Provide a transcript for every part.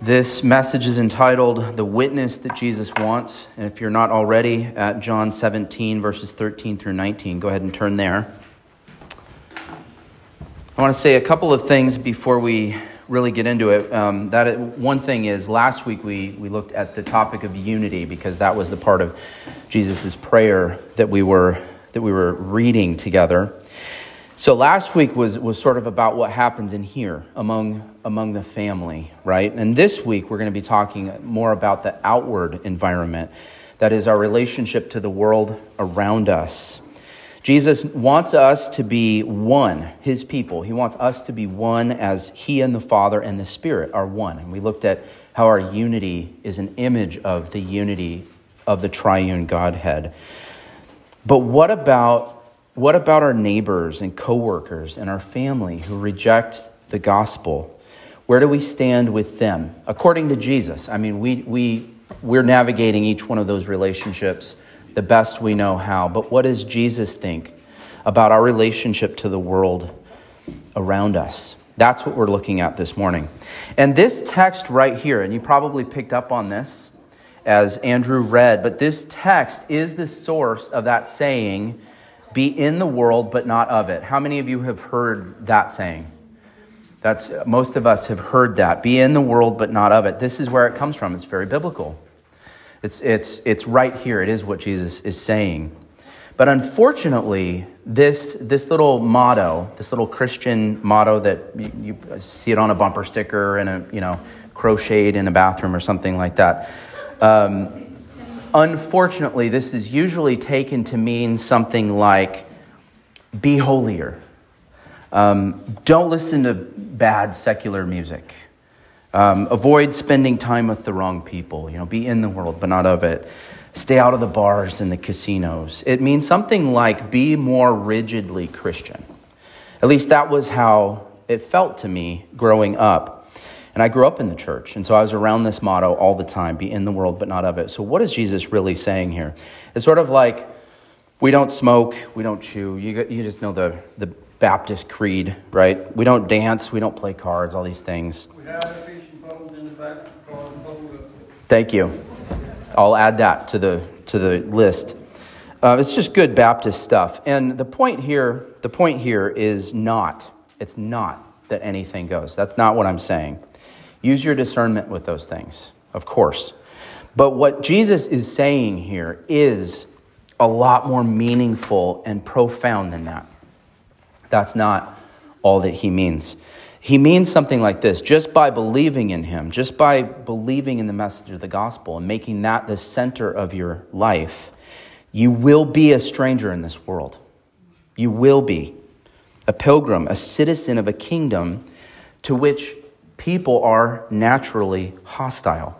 This message is entitled, The Witness That Jesus Wants. And if you're not already, at John 17, verses 13 through 19, go ahead and turn there. I want to say a couple of things before we really get into it. One thing is, last week we looked at the topic of unity, because that was the part of Jesus' prayer that we were reading together. So last week was sort of about what happens in here among the family, right? And this week we're going to be talking more about the outward environment, that is our relationship to the world around us. Jesus wants us to be one, his people. He wants us to be one as he and the Father and the Spirit are one. And we looked at how our unity is an image of the unity of the triune Godhead. But what about our neighbors and coworkers and our family who reject the gospel? Where do we stand with them? According to Jesus, I mean, we're navigating each one of those relationships the best we know how. But what does Jesus think about our relationship to the world around us? That's what we're looking at this morning. And this text right here, and you probably picked up on this as Andrew read, but this text is the source of that saying, be in the world, but not of it. How many of you have heard that saying? Most of us have heard that. Be in the world, but not of it. This is where it comes from. It's very biblical. It's right here. It is what Jesus is saying. But unfortunately, this little motto, this little Christian motto that you see it on a bumper sticker and crocheted in a bathroom or something like that. Unfortunately, this is usually taken to mean something like, be holier. Don't listen to bad secular music. Avoid spending time with the wrong people. Be in the world, but not of it. Stay out of the bars and the casinos. It means something like, be more rigidly Christian. At least that was how it felt to me growing up. And I grew up in the church, and so I was around this motto all the time, be in the world, but not of it. So what is Jesus really saying here? It's sort of like, we don't smoke, we don't chew. You just know the Baptist creed, right? We don't dance, we don't play cards, all these things. We have a fishing pole in the back of the car and hold it. Thank you. I'll add that to the list. It's just good Baptist stuff. And the point here is it's not that anything goes. That's not what I'm saying. Use your discernment with those things, of course. But what Jesus is saying here is a lot more meaningful and profound than that. That's not all that he means. He means something like this: just by believing in him, just by believing in the message of the gospel and making that the center of your life, you will be a stranger in this world. You will be a pilgrim, a citizen of a kingdom to which people are naturally hostile.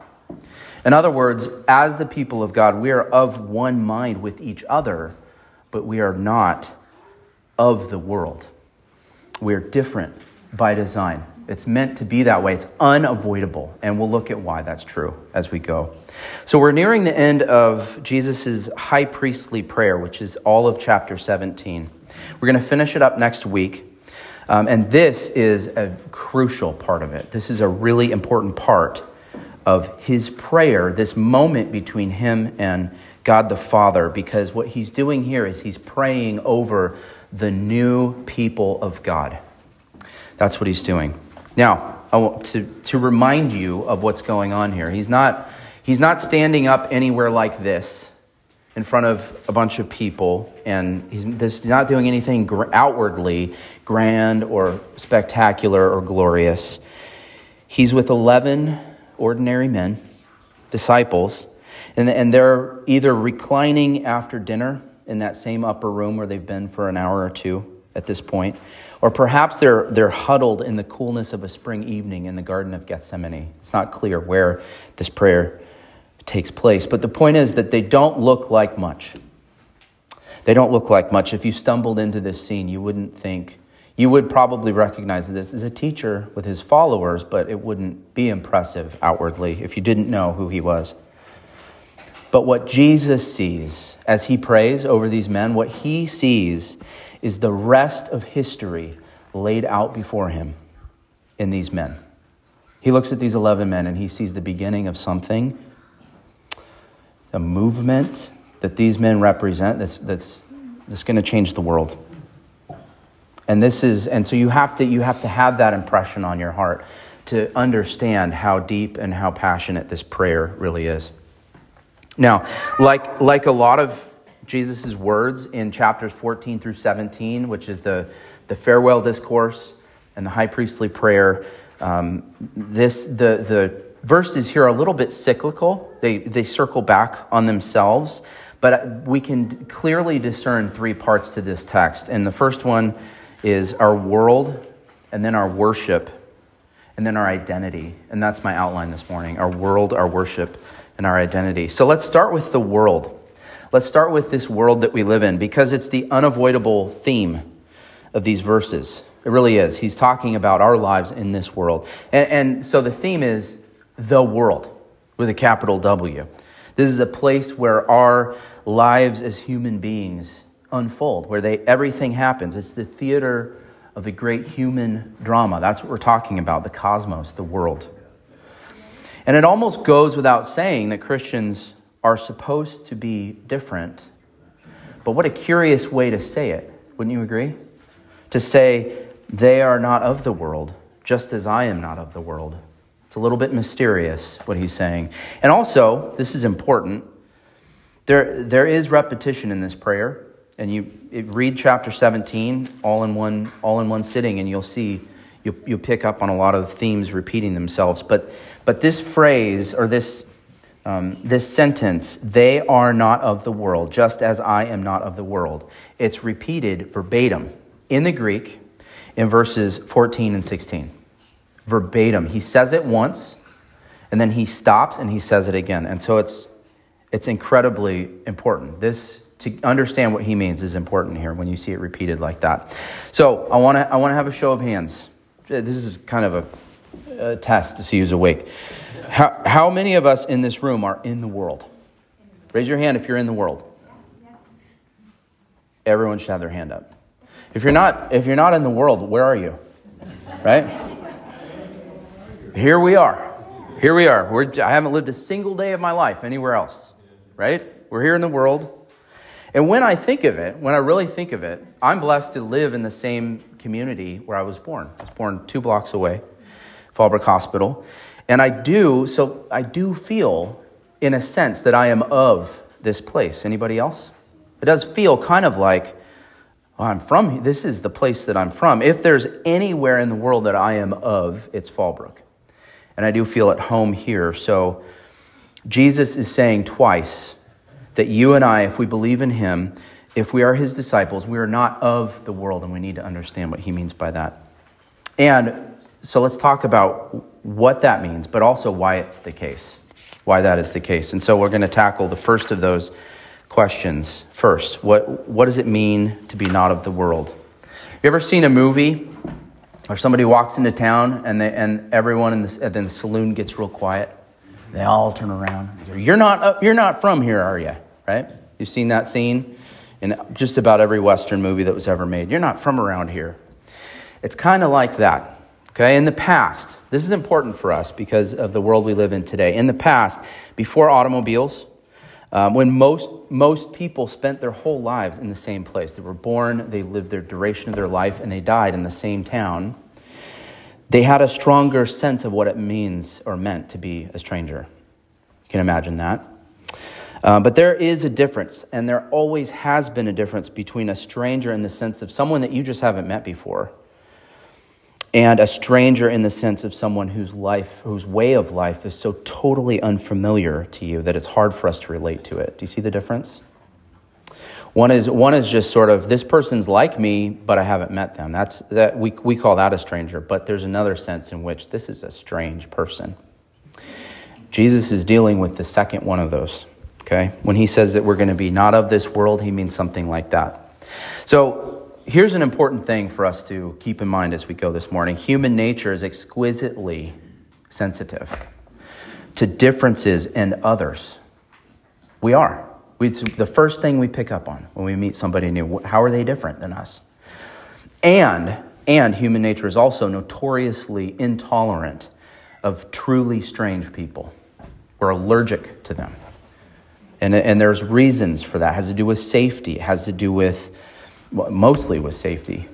In other words, as the people of God, we are of one mind with each other, but we are not of the world. We're different by design. It's meant to be that way. It's unavoidable. And we'll look at why that's true as we go. So we're nearing the end of Jesus' high priestly prayer, which is all of chapter 17. We're going to finish it up next week. And this is a crucial part of it. This is a really important part of his prayer, this moment between him and God the Father, because what he's doing here is he's praying over the new people of God. That's what he's doing. Now, I want to remind you of what's going on here. He's not standing up anywhere like this in front of a bunch of people, and he's not doing anything outwardly grand or spectacular or glorious. He's with 11 ordinary men, disciples, and they're either reclining after dinner in that same upper room where they've been for an hour or two at this point, or perhaps they're huddled in the coolness of a spring evening in the Garden of Gethsemane. It's not clear where this prayer takes place. But the point is that they don't look like much. They don't look like much. If you stumbled into this scene, you would probably recognize this as a teacher with his followers, but it wouldn't be impressive outwardly if you didn't know who he was. But what Jesus sees as he prays over these men, what he sees is the rest of history laid out before him in these men. He looks at these 11 men and he sees the beginning of something, a movement that these men represent that's going to change the world. And this is, and so you have to have that impression on your heart to understand how deep and how passionate this prayer really is. Now, like a lot of Jesus's words in chapters 14 through 17, which is the farewell discourse and the high priestly prayer, the verses here are a little bit cyclical. They circle back on themselves, but we can clearly discern three parts to this text. And the first one is our world, and then our worship, and then our identity. And that's my outline this morning: our world, our worship, and our identity. So let's start with the world. Let's start with this world that we live in, because it's the unavoidable theme of these verses. It really is. He's talking about our lives in this world. And so the theme is the world with a capital W. This is a place where our lives as human beings unfold, where everything happens. It's the theater of a great human drama. That's what we're talking about: the cosmos, the world. And it almost goes without saying that Christians are supposed to be different. But what a curious way to say it, wouldn't you agree? To say, they are not of the world, just as I am not of the world. It's a little bit mysterious what he's saying. And also, this is important, there is repetition in this prayer. And you read chapter 17 all in one sitting, and you'll see you'll pick up on a lot of themes repeating themselves. But this phrase, or this sentence, they are not of the world, just as I am not of the world, it's repeated verbatim in the Greek in verses 14 and 16. Verbatim. He says it once, and then he stops and he says it again. And so it's incredibly important. This, to understand what he means, is important here when you see it repeated like that. So I want to have a show of hands. This is kind of a test to see who's awake. How many of us in this room are in the world? Raise your hand if you're in the world. Everyone should have their hand up. If you're not in the world, where are you? Right? Here we are. Here we are. I haven't lived a single day of my life anywhere else. Right? We're here in the world. And when I really think of it, I'm blessed to live in the same community where I was born. I was born 2 blocks away, Fallbrook Hospital. And I do feel, in a sense, that I am of this place. Anybody else? It does feel kind of like, well, I'm from here. This is the place that I'm from. If there's anywhere in the world that I am of, it's Fallbrook. And I do feel at home here. So Jesus is saying twice that you and I, if we believe in him, if we are his disciples, we are not of the world, and we need to understand what he means by that. And so let's talk about what that means, but also why it's the case, why that is the case. And so we're going to tackle the first of those questions first. What does it mean to be not of the world? You ever seen a movie or somebody walks into town and everyone in the saloon gets real quiet? They all turn around. You're not from here, are you? Right? You've seen that scene in just about every Western movie that was ever made. You're not from around here. It's kind of like that. Okay, in the past, this is important for us because of the world we live in today. In the past, before automobiles, when most people spent their whole lives in the same place, they were born, they lived their duration of their life, and they died in the same town, they had a stronger sense of what it means or meant to be a stranger. You can imagine that. But there is a difference, and there always has been a difference between a stranger in the sense of someone that you just haven't met before, and a stranger in the sense of someone whose way of life is so totally unfamiliar to you that it's hard for us to relate to it. Do you see the difference? One is just sort of, this person's like me, but I haven't met them. We call that a stranger, but there's another sense in which this is a strange person. Jesus is dealing with the second one of those, okay? When he says that we're going to be not of this world, he means something like that. So here's an important thing for us to keep in mind as we go this morning. Human nature is exquisitely sensitive to differences and others. We are. It's the first thing we pick up on when we meet somebody new. How are they different than us? And human nature is also notoriously intolerant of truly strange people. We're allergic to them. And there's reasons for that. It has to do with safety. It has to do with, well, mostly with safety.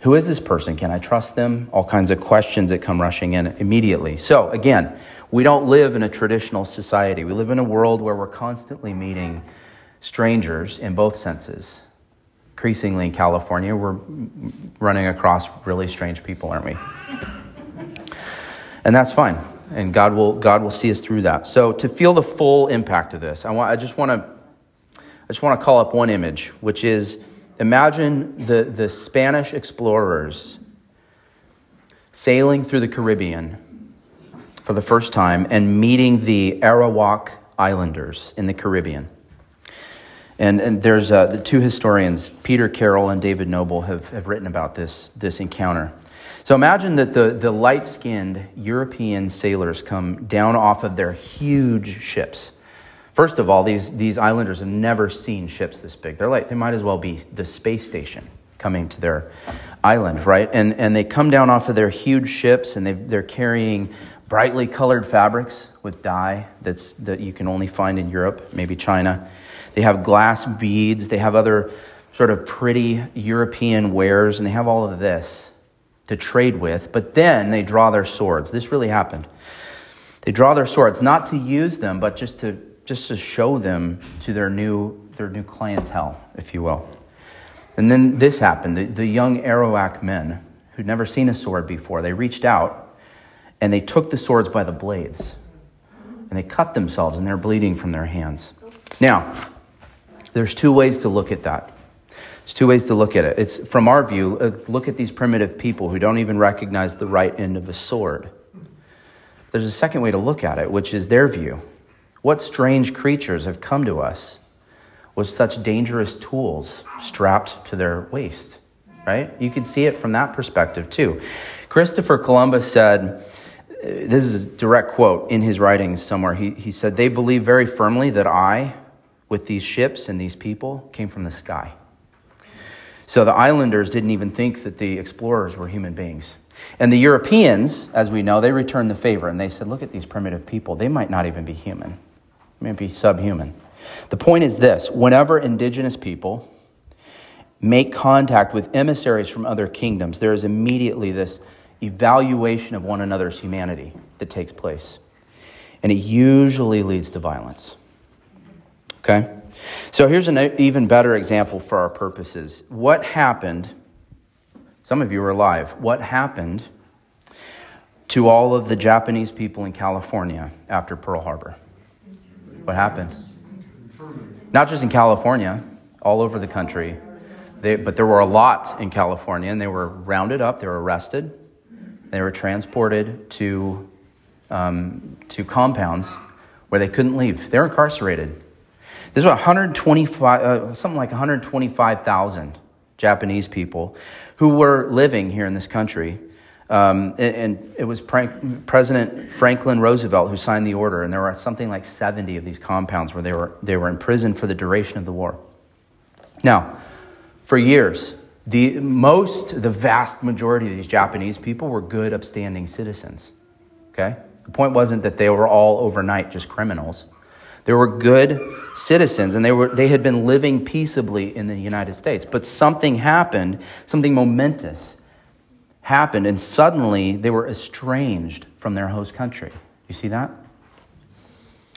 Who is this person? Can I trust them? All kinds of questions that come rushing in immediately. So again, we don't live in a traditional society. We live in a world where we're constantly meeting strangers in both senses. Increasingly in California, we're running across really strange people, aren't we? And that's fine. And God will see us through that. So to feel the full impact of this, I just want to call up one image, which is imagine the Spanish explorers sailing through the Caribbean for the first time and meeting the Arawak Islanders in the Caribbean. And there's the two historians, Peter Carroll and David Noble, have written about this encounter. So imagine that the light-skinned European sailors come down off of their huge ships. First of all, these islanders have never seen ships this big. They're like, they might as well be the space station coming to their island, right? And they come down off of their huge ships, and they're carrying brightly colored fabrics with dye that you can only find in Europe, maybe China. They have glass beads. They have other sort of pretty European wares, and they have all of this to trade with. But then they draw their swords. This really happened. They draw their swords, not to use them, but just to show them to their new clientele, if you will. And then this happened. The young Arawak men, who'd never seen a sword before, they reached out, and they took the swords by the blades. And they cut themselves, and they're bleeding from their hands. Now, there's two ways to look at that. There's two ways to look at it. It's, from our view, look at these primitive people who don't even recognize the right end of a sword. There's a second way to look at it, which is their view. What strange creatures have come to us with such dangerous tools strapped to their waist, right? You could see it from that perspective, too. Christopher Columbus said, this is a direct quote in his writings somewhere. He said, "They believe very firmly that I, with these ships and these people, came from the sky." So the islanders didn't even think that the explorers were human beings. And the Europeans, as we know, they returned the favor, and they said, look at these primitive people. They might not even be human. They might be subhuman. The point is this. Whenever indigenous people make contact with emissaries from other kingdoms, there is immediately this evaluation of one another's humanity that takes place. And it usually leads to violence. Okay? So here's an even better example for our purposes. What happened, some of you are alive, what happened to all of the Japanese people in California after Pearl Harbor? What happened? Not just in California, all over the country. But there were a lot in California, and they were rounded up, they were arrested. They were transported to compounds where they couldn't leave. They were incarcerated. There's 125,000 Japanese people who were living here in this country. And it was President Franklin Roosevelt who signed the order. And there were something like 70 of these compounds where they were imprisoned for the duration of the war. Now, for years, the vast majority of these Japanese people were good, upstanding citizens, okay? The point wasn't that they were all overnight just criminals. They were good citizens, and they had been living peaceably in the United States. But something happened, something momentous happened, and suddenly they were estranged from their host country. You see that?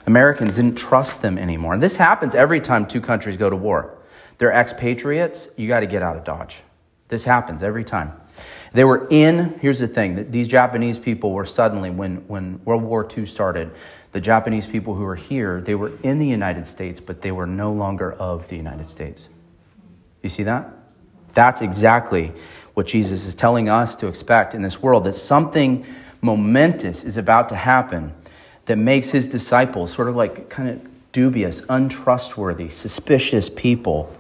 Americans didn't trust them anymore. And this happens every time two countries go to war. They're expatriates. You got to get out of Dodge. This happens every time. They were in, here's the thing, that these Japanese people were suddenly, when World War II started, the Japanese people who were here, they were in the United States, but they were no longer of the United States. You see that? That's exactly what Jesus is telling us to expect in this world, that something momentous is about to happen that makes his disciples sort of like kind of dubious, untrustworthy, suspicious people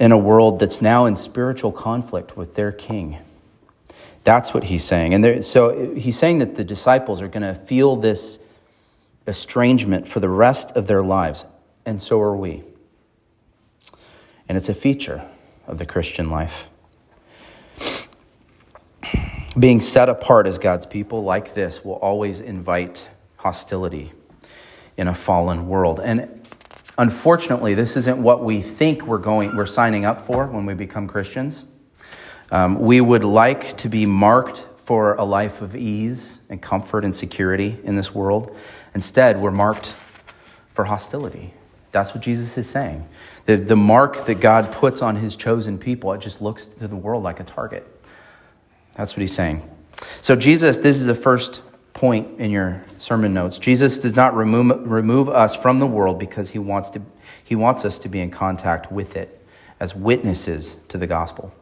in a world that's now in spiritual conflict with their king. That's what he's saying. And so he's saying that the disciples are going to feel this estrangement for the rest of their lives. And so are we. And it's a feature of the Christian life. being set apart as God's people like this will always invite hostility in a fallen world. And unfortunately, this isn't what we think we're signing up for when we become Christians. We would like to be marked for a life of ease and comfort and security in this world. Instead, we're marked for hostility. That's what Jesus is saying. The mark that God puts on his chosen people, it just looks to the world like a target. That's what he's saying. So Jesus, this is the first point in your sermon notes. Jesus does not remove us from the world because he wants us to be in contact with it as witnesses to the gospel.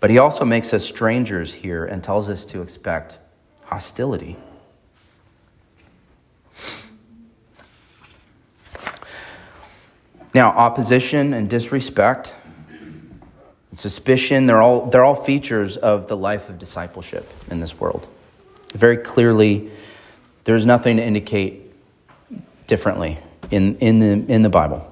But he also makes us strangers here and tells us to expect hostility. Now, opposition and disrespect and suspicion, they're all features of the life of discipleship in this world. Very clearly, there's nothing to indicate differently in the Bible.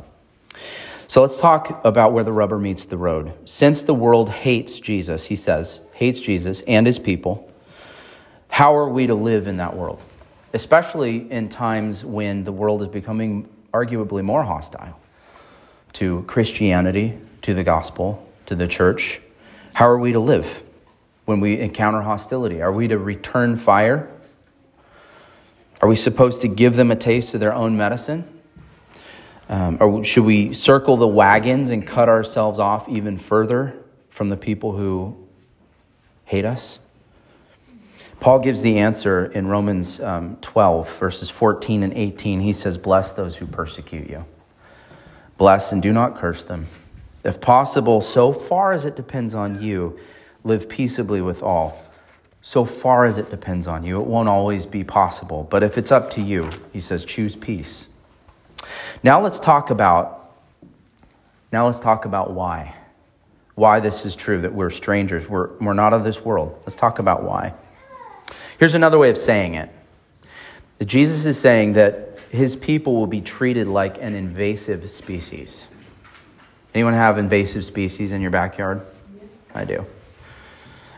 So let's talk about where the rubber meets the road. Since the world hates Jesus, he says, hates Jesus and his people, how are we to live in that world? Especially in times when the world is becoming arguably more hostile to Christianity, to the gospel, to the church. How are we to live when we encounter hostility? Are we to return fire? Are we supposed to give them a taste of their own medicine? Or should we circle the wagons and cut ourselves off even further from the people who hate us? Paul gives the answer in Romans 12, verses 14 and 18. He says, "Bless those who persecute you. Bless and do not curse them. If possible, so far as it depends on you, live peaceably with all." So far as it depends on you, it won't always be possible. But if it's up to you, he says, choose peace. Now let's talk about why. Why this is true, that we're strangers. We're not of this world. Let's talk about why. Here's another way of saying it. Jesus is saying that his people will be treated like an invasive species. Anyone have invasive species in your backyard? Yeah. I do.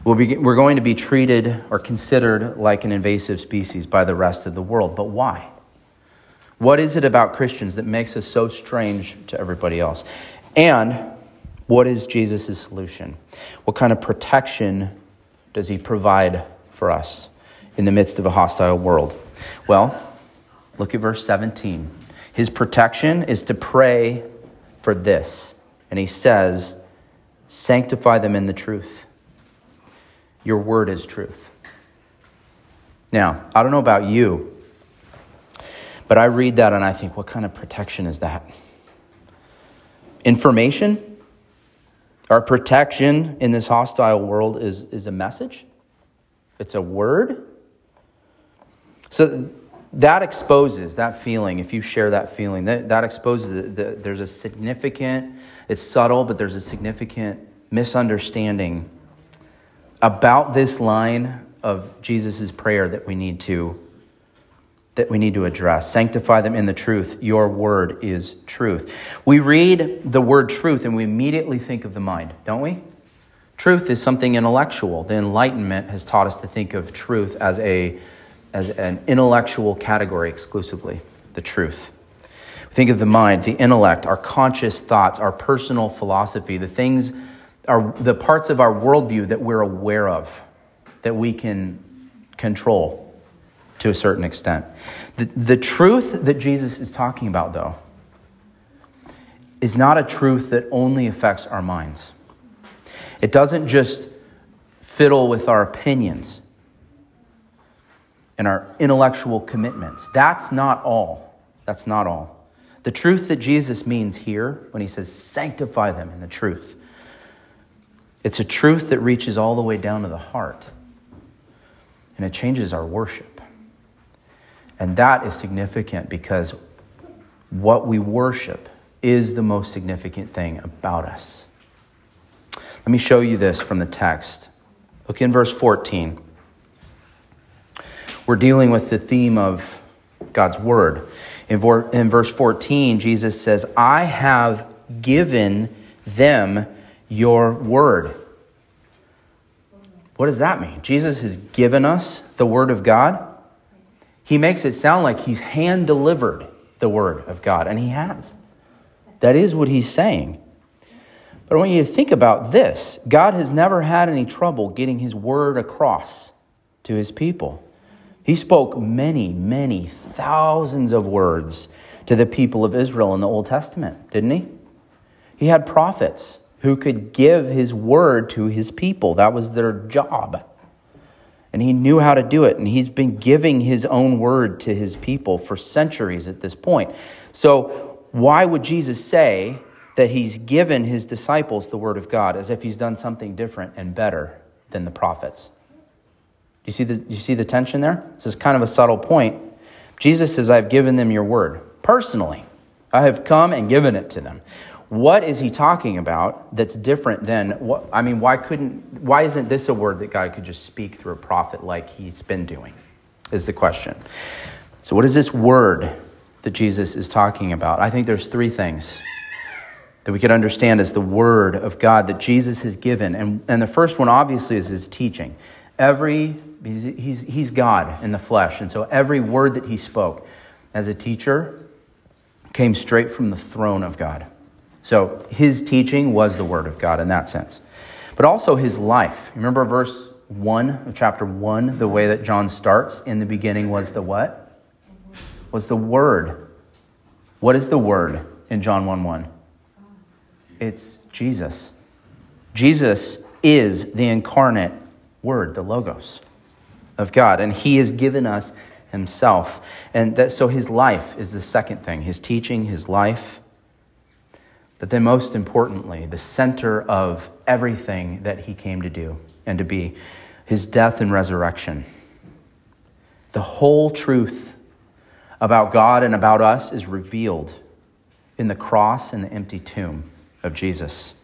We're going to be treated or considered like an invasive species by the rest of the world. But why? What is it about Christians that makes us so strange to everybody else? And what is Jesus' solution? What kind of protection does he provide for us in the midst of a hostile world? Well, look at verse 17. His protection is to pray for this. And he says, "Sanctify them in the truth. Your word is truth." Now, I don't know about you, but I read that and I think, what kind of protection is that? Information? Our protection in this hostile world is a message? It's a word? So that exposes that feeling, if you share that feeling, that exposes that there's a significant, it's subtle, but there's a significant misunderstanding about this line of Jesus' prayer that we need to address. Sanctify them in the truth. Your word is truth. We read the word truth and we immediately think of the mind, don't we? Truth is something intellectual. The Enlightenment has taught us to think of truth as an intellectual category exclusively, the truth. We think of the mind, the intellect, our conscious thoughts, our personal philosophy, the parts of our worldview that we're aware of, that we can control to a certain extent. The truth that Jesus is talking about, though, is not a truth that only affects our minds. It doesn't just fiddle with our opinions and our intellectual commitments. That's not all. That's not all. The truth that Jesus means here when he says, sanctify them in the truth, it's a truth that reaches all the way down to the heart, and it changes our worship. And that is significant because what we worship is the most significant thing about us. Let me show you this from the text. Look in verse 14. We're dealing with the theme of God's word. In verse 14, Jesus says, "I have given them your word." What does that mean? Jesus has given us the Word of God. He makes it sound like he's hand-delivered the Word of God, and he has. That is what he's saying. But I want you to think about this. God has never had any trouble getting his Word across to his people. He spoke many, many thousands of words to the people of Israel in the Old Testament, didn't he? He had prophets who could give his word to his people. That was their job. And he knew how to do it. And he's been giving his own word to his people for centuries at this point. So why would Jesus say that he's given his disciples the word of God as if he's done something different and better than the prophets? You see the tension there? This is kind of a subtle point. Jesus says, I've given them your word. Personally, I have come and given it to them. What is he talking about that's different than what? I mean, why isn't this a word that God could just speak through a prophet like he's been doing? Is the question. So what is this word that Jesus is talking about? I think there's three things that we could understand as the word of God that Jesus has given. And the first one obviously is his teaching. He's God in the flesh, and so every word that he spoke as a teacher came straight from the throne of God. So his teaching was the word of God in that sense, but also his life. Remember verse 1 of chapter 1, the way that John starts, in the beginning was the what? Was the word. What is the word in John 1:1? It's Jesus. Jesus is the incarnate Word, the Logos of God, and he has given us himself. And that, so his life is the second thing, his teaching, his life. But then most importantly, the center of everything that he came to do and to be, his death and resurrection. The whole truth about God and about us is revealed in the cross and the empty tomb of Jesus.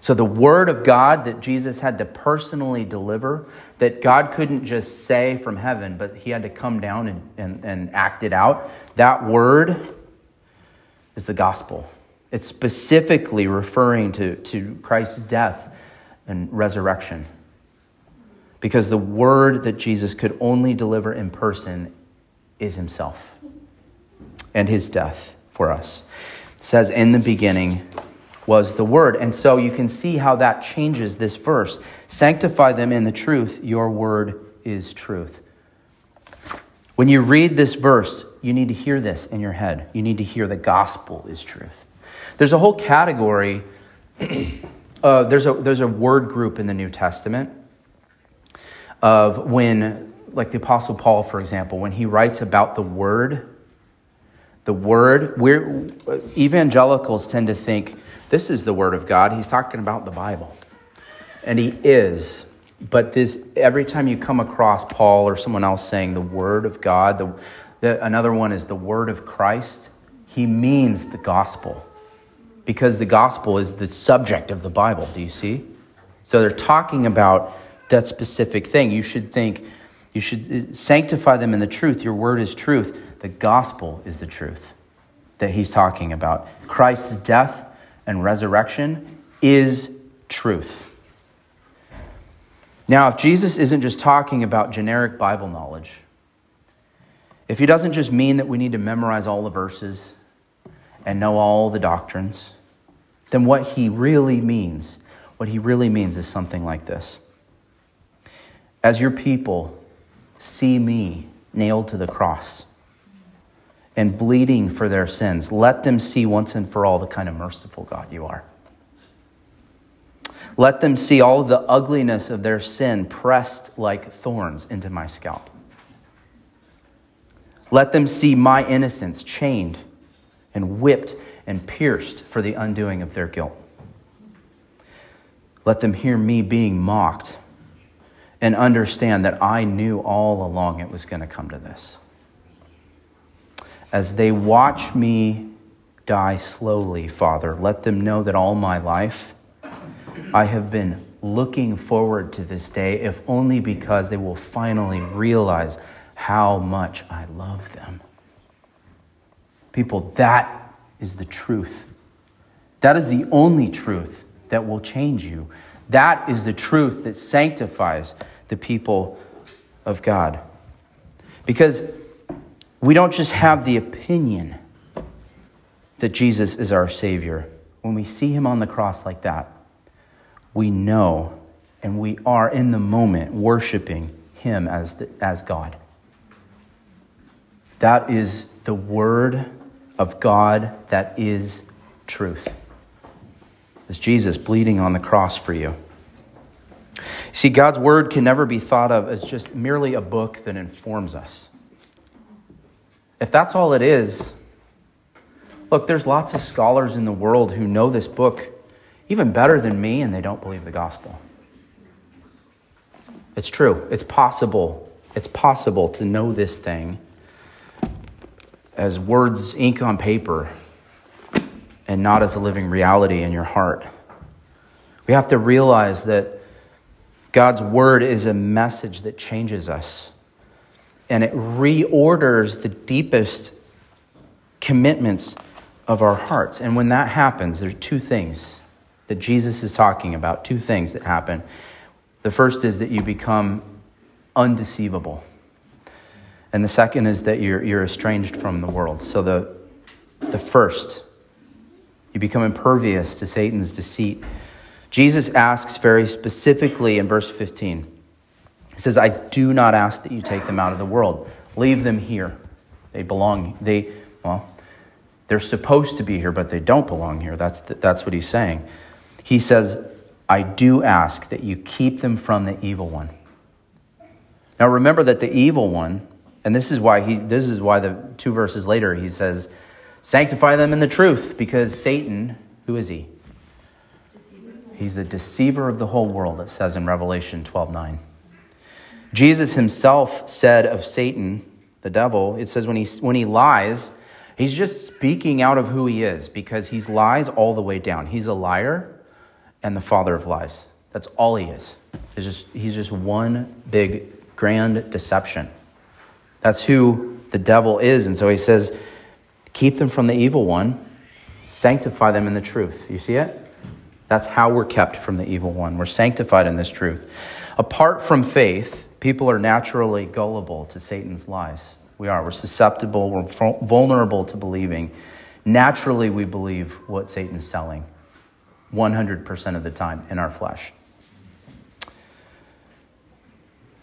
So the word of God that Jesus had to personally deliver, that God couldn't just say from heaven, but he had to come down and act it out, that word is the gospel. It's specifically referring to Christ's death and resurrection. Because the word that Jesus could only deliver in person is himself and his death for us. It says, in the beginning was the word. And so you can see how that changes this verse. Sanctify them in the truth. Your word is truth. When you read this verse, you need to hear this in your head. You need to hear the gospel is truth. There's a whole category. There's a word group in the New Testament of when, like the Apostle Paul, for example, when he writes about the word. The word, evangelicals tend to think, this is the word of God. He's talking about the Bible. And he is. But this, every time you come across Paul or someone else saying the word of God, another one is the word of Christ, he means the gospel. Because the gospel is the subject of the Bible, do you see? So they're talking about that specific thing. You should sanctify them in the truth. Your word is truth. The gospel is the truth that he's talking about. Christ's death and resurrection is truth. Now, if Jesus isn't just talking about generic Bible knowledge, if he doesn't just mean that we need to memorize all the verses and know all the doctrines, then what he really means is something like this. As your people see me nailed to the cross, and bleeding for their sins, let them see once and for all the kind of merciful God you are. Let them see all the ugliness of their sin pressed like thorns into my scalp. Let them see my innocence chained and whipped and pierced for the undoing of their guilt. Let them hear me being mocked and understand that I knew all along it was going to come to this. As they watch me die slowly, Father, let them know that all my life I have been looking forward to this day, if only because they will finally realize how much I love them. People, that is the truth. That is the only truth that will change you. That is the truth that sanctifies the people of God. Because we don't just have the opinion that Jesus is our Savior. When we see him on the cross like that, we know and we are in the moment worshiping him as God. That is the word of God that is truth. It's Jesus bleeding on the cross for you. See, God's word can never be thought of as just merely a book that informs us. If that's all it is, look, there's lots of scholars in the world who know this book even better than me, and they don't believe the gospel. It's true. It's possible. It's possible to know this thing as words, ink on paper, and not as a living reality in your heart. We have to realize that God's word is a message that changes us, and it reorders the deepest commitments of our hearts. And when that happens, there are two things that Jesus is talking about, two things that happen. The first is that you become undeceivable. And the second is that you're estranged from the world. So the first, you become impervious to Satan's deceit. Jesus asks very specifically in verse 15. He says, I do not ask that you take them out of the world. Leave them here. They belong. They're supposed to be here, but they don't belong here. That's what he's saying. He says, I do ask that you keep them from the evil one. Now remember that the evil one, and this is why the two verses later he says, sanctify them in the truth, because Satan, who is he? Deceiver. He's the deceiver of the whole world, it says in Revelation 12:9. Jesus himself said of Satan, the devil, it says when he lies, he's just speaking out of who he is, because he lies all the way down. He's a liar and the father of lies. That's all he is. He's just one big, grand deception. That's who the devil is. And so he says, keep them from the evil one. Sanctify them in the truth. You see it? That's how we're kept from the evil one. We're sanctified in this truth. Apart from faith, people are naturally gullible to Satan's lies. We are. We're susceptible. We're vulnerable to believing. Naturally, we believe what Satan's selling 100% of the time in our flesh.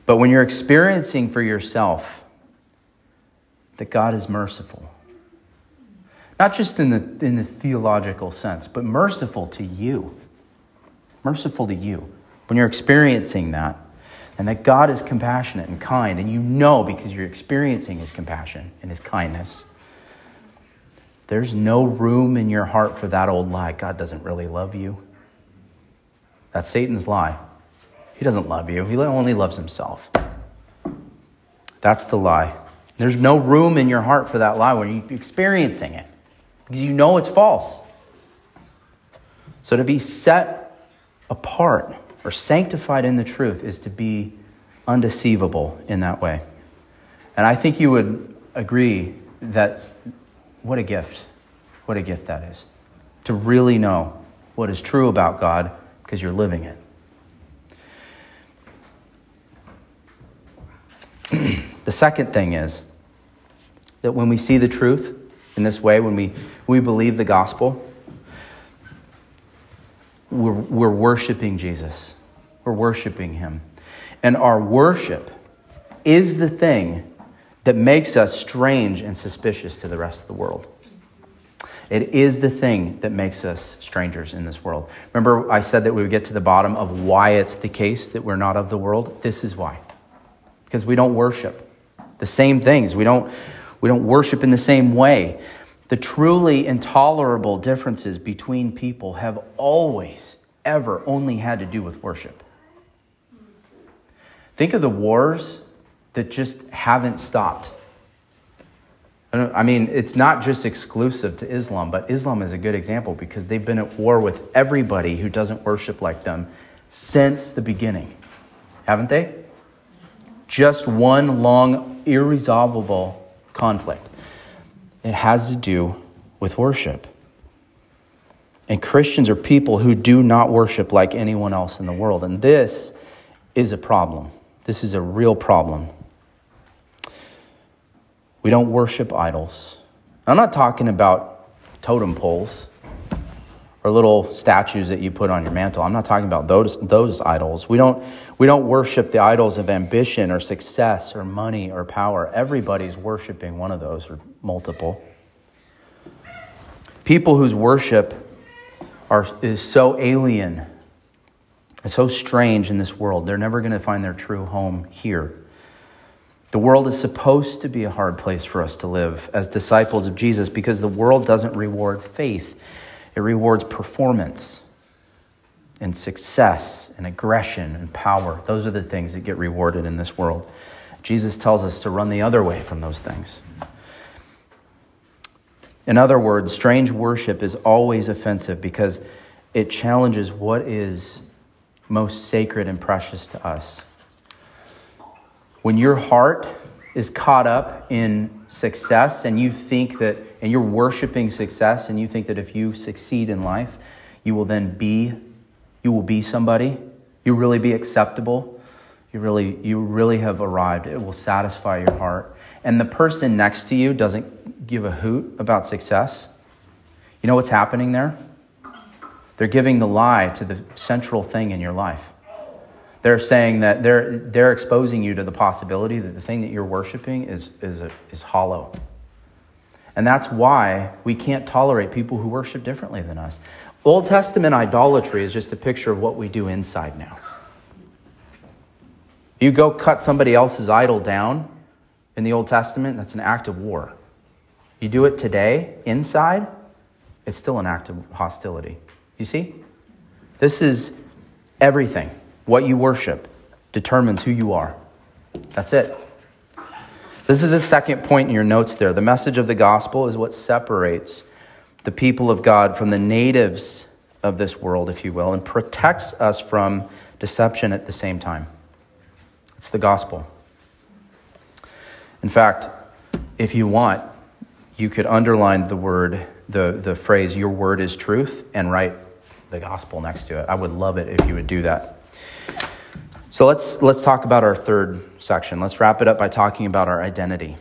But when you're experiencing for yourself that God is merciful, not just in the theological sense, but merciful to you, when you're experiencing that, and that God is compassionate and kind, and you know because you're experiencing his compassion and his kindness, there's no room in your heart for that old lie. God doesn't really love you. That's Satan's lie. He doesn't love you. He only loves himself. That's the lie. There's no room in your heart for that lie when you're experiencing it, because you know it's false. So to be set apart or sanctified in the truth is to be undeceivable in that way. And I think you would agree that what a gift. What a gift that is. To really know what is true about God because you're living it. The second thing is that when we see the truth in this way, when we believe the gospel, we're worshiping Jesus. We're worshiping him. And our worship is the thing that makes us strange and suspicious to the rest of the world. It is the thing that makes us strangers in this world. Remember, I said that we would get to the bottom of why it's the case that we're not of the world? This is why. Because we don't worship the same things. We don't worship in the same way. The truly intolerable differences between people have always, ever only had to do with worship. Think of the wars that just haven't stopped. I mean, it's not just exclusive to Islam, but Islam is a good example because they've been at war with everybody who doesn't worship like them since the beginning, haven't they? Just one long, irresolvable conflict. It has to do with worship. And Christians are people who do not worship like anyone else in the world. And this is a problem. This is a real problem. We don't worship idols. I'm not talking about totem poles or little statues that you put on your mantle. I'm not talking about those idols. We don't worship the idols of ambition or success or money or power. Everybody's worshiping one of those or multiple. People whose worship is so alien and so strange in this world. They're never going to find their true home here. The world is supposed to be a hard place for us to live as disciples of Jesus because the world doesn't reward faith. It rewards performance and success and aggression and power. Those are the things that get rewarded in this world. Jesus tells us to run the other way from those things. In other words, strange worship is always offensive because it challenges what is most sacred and precious to us. When your heart is caught up in success and you think that, and you're worshiping success and you think that if you succeed in life, you will then be, you will be somebody, you'll really be acceptable, you really have arrived. It will satisfy your heart. And the person next to you doesn't give a hoot about success. You know what's happening there? They're giving the lie to the central thing in your life. They're saying that they're exposing you to the possibility that the thing that you're worshiping is hollow. And that's why we can't tolerate people who worship differently than us. Old Testament idolatry is just a picture of what we do inside now. You go cut somebody else's idol down in the Old Testament, that's an act of war. You do it today inside, it's still an act of hostility. You see? This is everything. What you worship determines who you are. That's it. This is the second point in your notes there. The message of the gospel is what separates the people of God from the natives of this world, if you will, and protects us from deception at the same time. It's the gospel. In fact, if you want, you could underline the word, the phrase, your word is truth, and write the gospel next to it. I would love it if you would do that. So let's talk about our third section. Let's wrap it up by talking about our identity.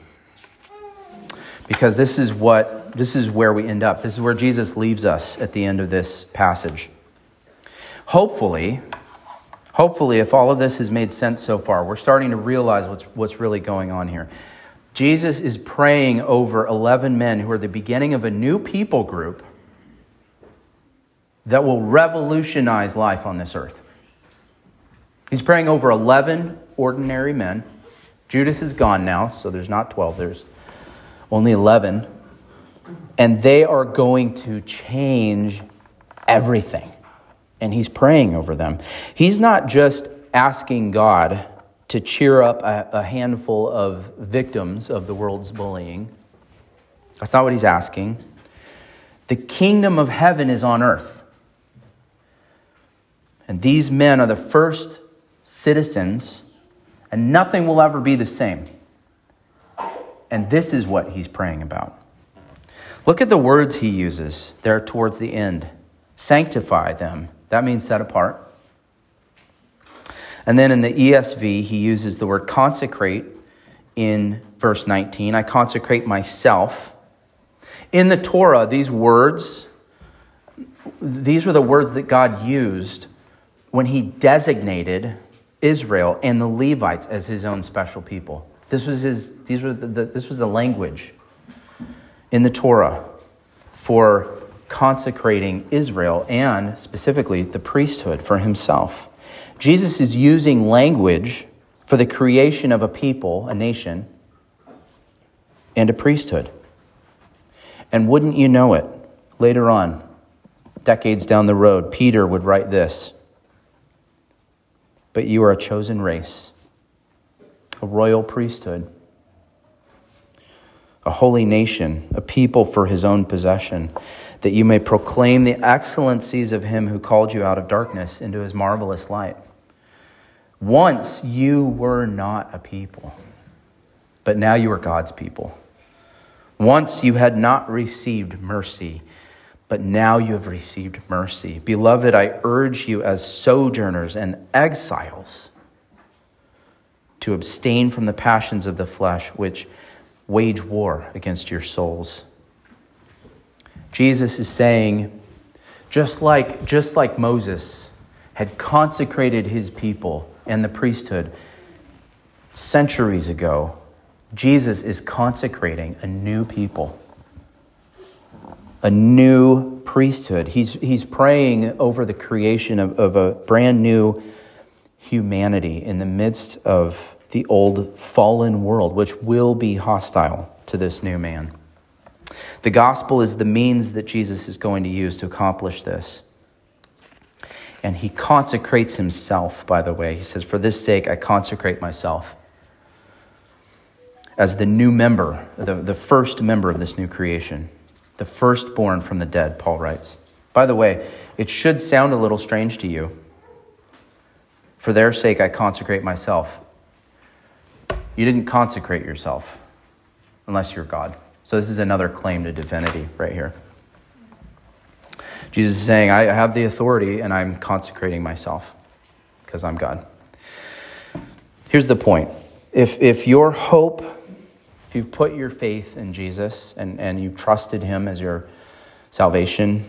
Because this is where we end up. This is where Jesus leaves us at the end of this passage. Hopefully, if all of this has made sense so far, we're starting to realize what's really going on here. Jesus is praying over 11 men who are the beginning of a new people group that will revolutionize life on this earth. He's praying over 11 ordinary men. Judas is gone now, so there's not 12. There's only 11. And they are going to change everything. And he's praying over them. He's not just asking God to cheer up a handful of victims of the world's bullying. That's not what he's asking. The kingdom of heaven is on earth. And these men are the first citizens, and nothing will ever be the same. And this is what he's praying about. Look at the words he uses there towards the end. Sanctify them. That means set apart. And then in the ESV, he uses the word consecrate in verse 19. I consecrate myself. In the Torah, these were the words that God used when he designated Israel and the Levites as his own special people. This was the language in the Torah for consecrating Israel and specifically the priesthood for himself. Jesus is using language for the creation of a people, a nation, and a priesthood. And wouldn't you know it, later on, decades down the road, Peter would write this: but you are a chosen race, a royal priesthood, a holy nation, a people for his own possession, that you may proclaim the excellencies of him who called you out of darkness into his marvelous light. Once you were not a people, but now you are God's people. Once you had not received mercy, but now you have received mercy. Beloved, I urge you as sojourners and exiles to abstain from the passions of the flesh, which wage war against your souls. Jesus is saying, just like Moses had consecrated his people and the priesthood centuries ago, Jesus is consecrating a new people, a new priesthood. He's praying over the creation of a brand new humanity in the midst of the old fallen world, which will be hostile to this new man. The gospel is the means that Jesus is going to use to accomplish this. And he consecrates himself, by the way. He says, for this sake, I consecrate myself as the new member, the first member of this new creation, the firstborn from the dead, Paul writes. By the way, it should sound a little strange to you. For their sake, I consecrate myself. You didn't consecrate yourself unless you're God. So this is another claim to divinity right here. Jesus is saying, I have the authority and I'm consecrating myself because I'm God. Here's the point. If your hope, if you've put your faith in Jesus and you've trusted him as your salvation,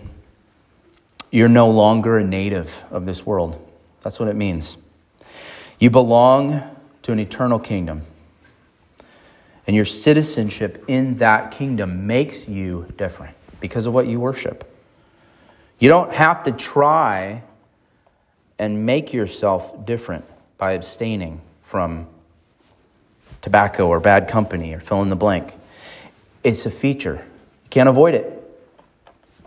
you're no longer a native of this world. That's what it means. You belong to an eternal kingdom. And your citizenship in that kingdom makes you different because of what you worship. You don't have to try and make yourself different by abstaining from tobacco or bad company or fill in the blank. It's a feature. You can't avoid it.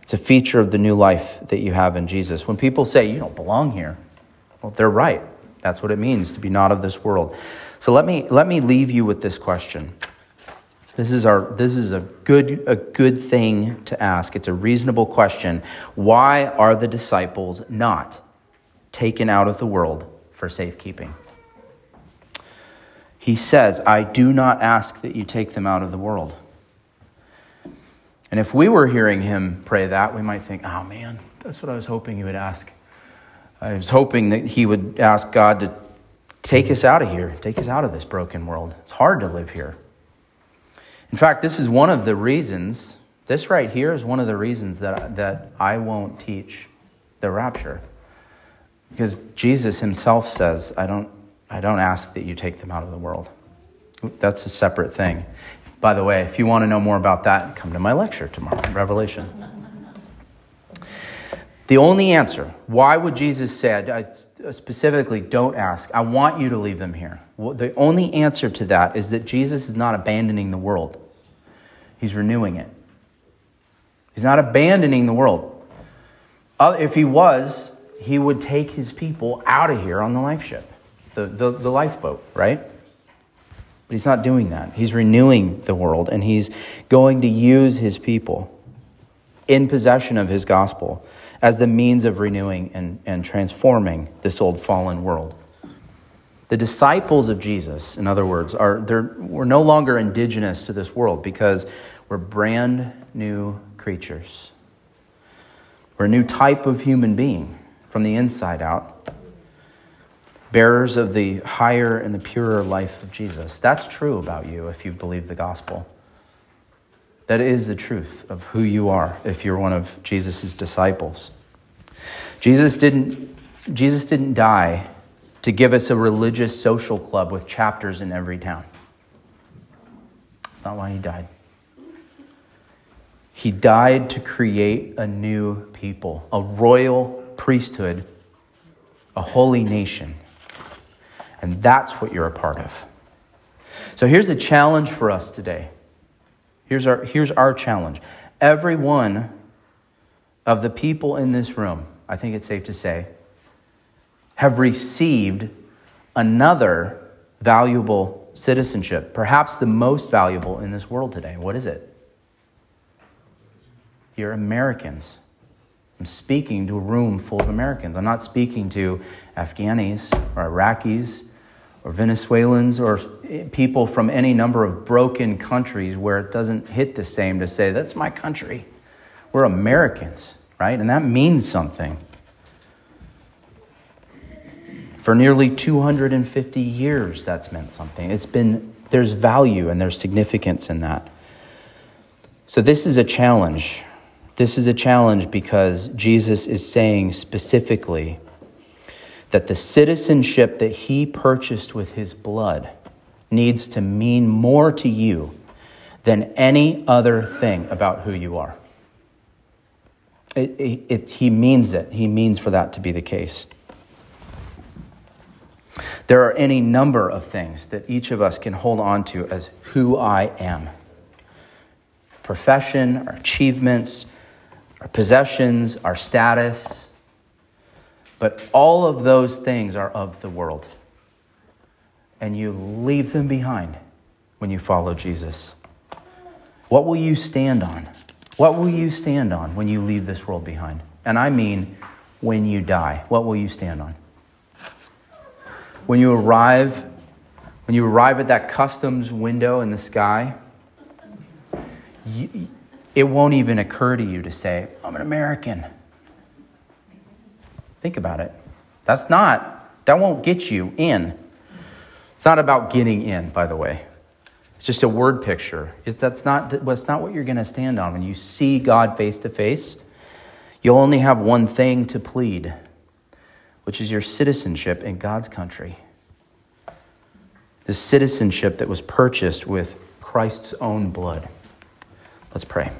It's a feature of the new life that you have in Jesus. When people say, you don't belong here, well, they're right. That's what it means to be not of this world. So let me leave you with this question. This is a good thing to ask. It's a reasonable question. Why are the disciples not taken out of the world for safekeeping? He says, I do not ask that you take them out of the world. And if we were hearing him pray that, we might think, oh man, that's what I was hoping you would ask. I was hoping that he would ask God to take us out of here, take us out of this broken world. It's hard to live here. In fact, this is one of the reasons, this right here is one of the reasons that I won't teach the rapture. Because Jesus himself says, I don't ask that you take them out of the world. That's a separate thing. By the way, if you want to know more about that, come to my lecture tomorrow in Revelation. The only answer, why would Jesus say, I specifically don't ask, I want you to leave them here? Well, the only answer to that is that Jesus is not abandoning the world. He's renewing it. He's not abandoning the world. If he was, he would take his people out of here on the life ship, the lifeboat, right? But he's not doing that. He's renewing the world, and he's going to use his people in possession of his gospel as the means of renewing and transforming this old fallen world. The disciples of Jesus, in other words, we're no longer indigenous to this world because we're brand new creatures. We're a new type of human being from the inside out, bearers of the higher and the purer life of Jesus. That's true about you if you believe the gospel. That is the truth of who you are if you're one of Jesus' disciples. Jesus didn't die to give us a religious social club with chapters in every town. That's not why he died. He died to create a new people, a royal priesthood, a holy nation. And that's what you're a part of. So here's a challenge for us today. Here's our challenge. Every one of the people in this room, I think it's safe to say, have received another valuable citizenship, perhaps the most valuable in this world today. What is it? You're Americans. I'm speaking to a room full of Americans. I'm not speaking to Afghanis or Iraqis or Venezuelans, or people from any number of broken countries where it doesn't hit the same to say, that's my country. We're Americans, right? And that means something. For nearly 250 years, that's meant something. There's value and there's significance in that. So this is a challenge. This is a challenge because Jesus is saying specifically that the citizenship that he purchased with his blood needs to mean more to you than any other thing about who you are. He means it. He means for that to be the case. There are any number of things that each of us can hold on to as who I am. Profession, our achievements, our possessions, our status. But all of those things are of the world. And you leave them behind when you follow Jesus. What will you stand on? What will you stand on when you leave this world behind? And I mean when you die. What will you stand on? When you arrive at that customs window in the sky, it won't even occur to you to say, I'm an American. Think about it. That won't get you in. It's not about getting in, by the way. It's just a word picture. That's not what you're going to stand on. When you see God face to face, you'll only have one thing to plead, which is your citizenship in God's country. The citizenship that was purchased with Christ's own blood. Let's pray.